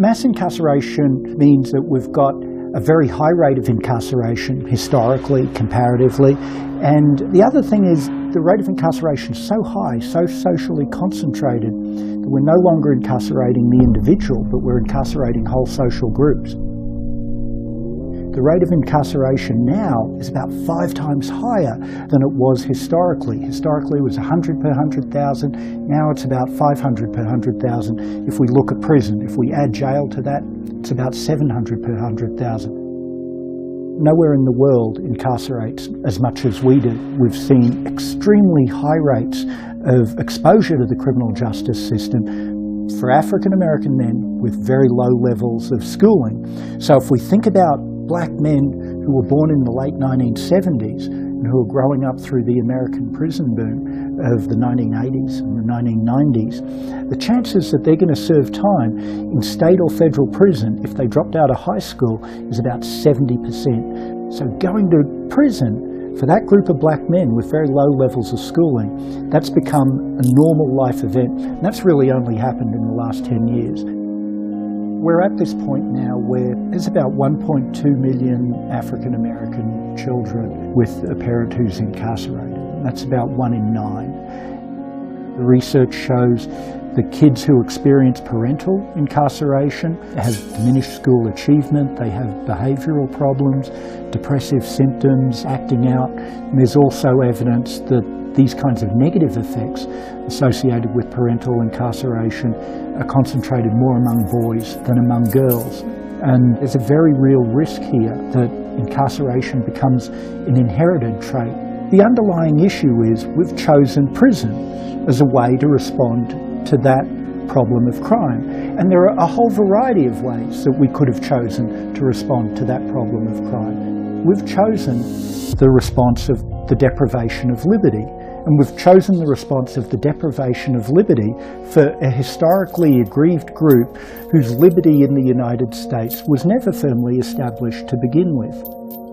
Mass incarceration means that we've got a very high rate of incarceration historically, comparatively, and the other thing is the rate of incarceration is so high, so socially concentrated, that we're no longer incarcerating the individual, but we're incarcerating whole social groups. The rate of incarceration now is about 5 times higher than it was historically. Historically, it was 100 per 100,000. Now it's about 500 per 100,000. If we look at prison, if we add jail to that, it's about 700 per 100,000. Nowhere in the world incarcerates as much as we do. We've seen extremely high rates of exposure to the criminal justice system for African American men with very low levels of schooling. So if we think about black men who were born in the late 1970s and who were growing up through the American prison boom of the 1980s and the 1990s, the chances that they're going to serve time in state or federal prison if they dropped out of high school is about 70%. So going to prison for that group of black men with very low levels of schooling, that's become a normal life event, and that's really only happened in the last 10 years. We're at this point now where there's about 1.2 million African American children with a parent who's incarcerated. That's about 1 in 9. The research shows the kids who experience parental incarceration have diminished school achievement, they have behavioural problems, depressive symptoms, acting out, and there's also evidence that these kinds of negative effects associated with parental incarceration are concentrated more among boys than among girls. And there's a very real risk here that incarceration becomes an inherited trait. The underlying issue is we've chosen prison as a way to respond to that problem of crime. And there are a whole variety of ways that we could have chosen to respond to that problem of crime. We've chosen the response of the deprivation of liberty. And we've chosen the response of the deprivation of liberty for a historically aggrieved group whose liberty in the United States was never firmly established to begin with.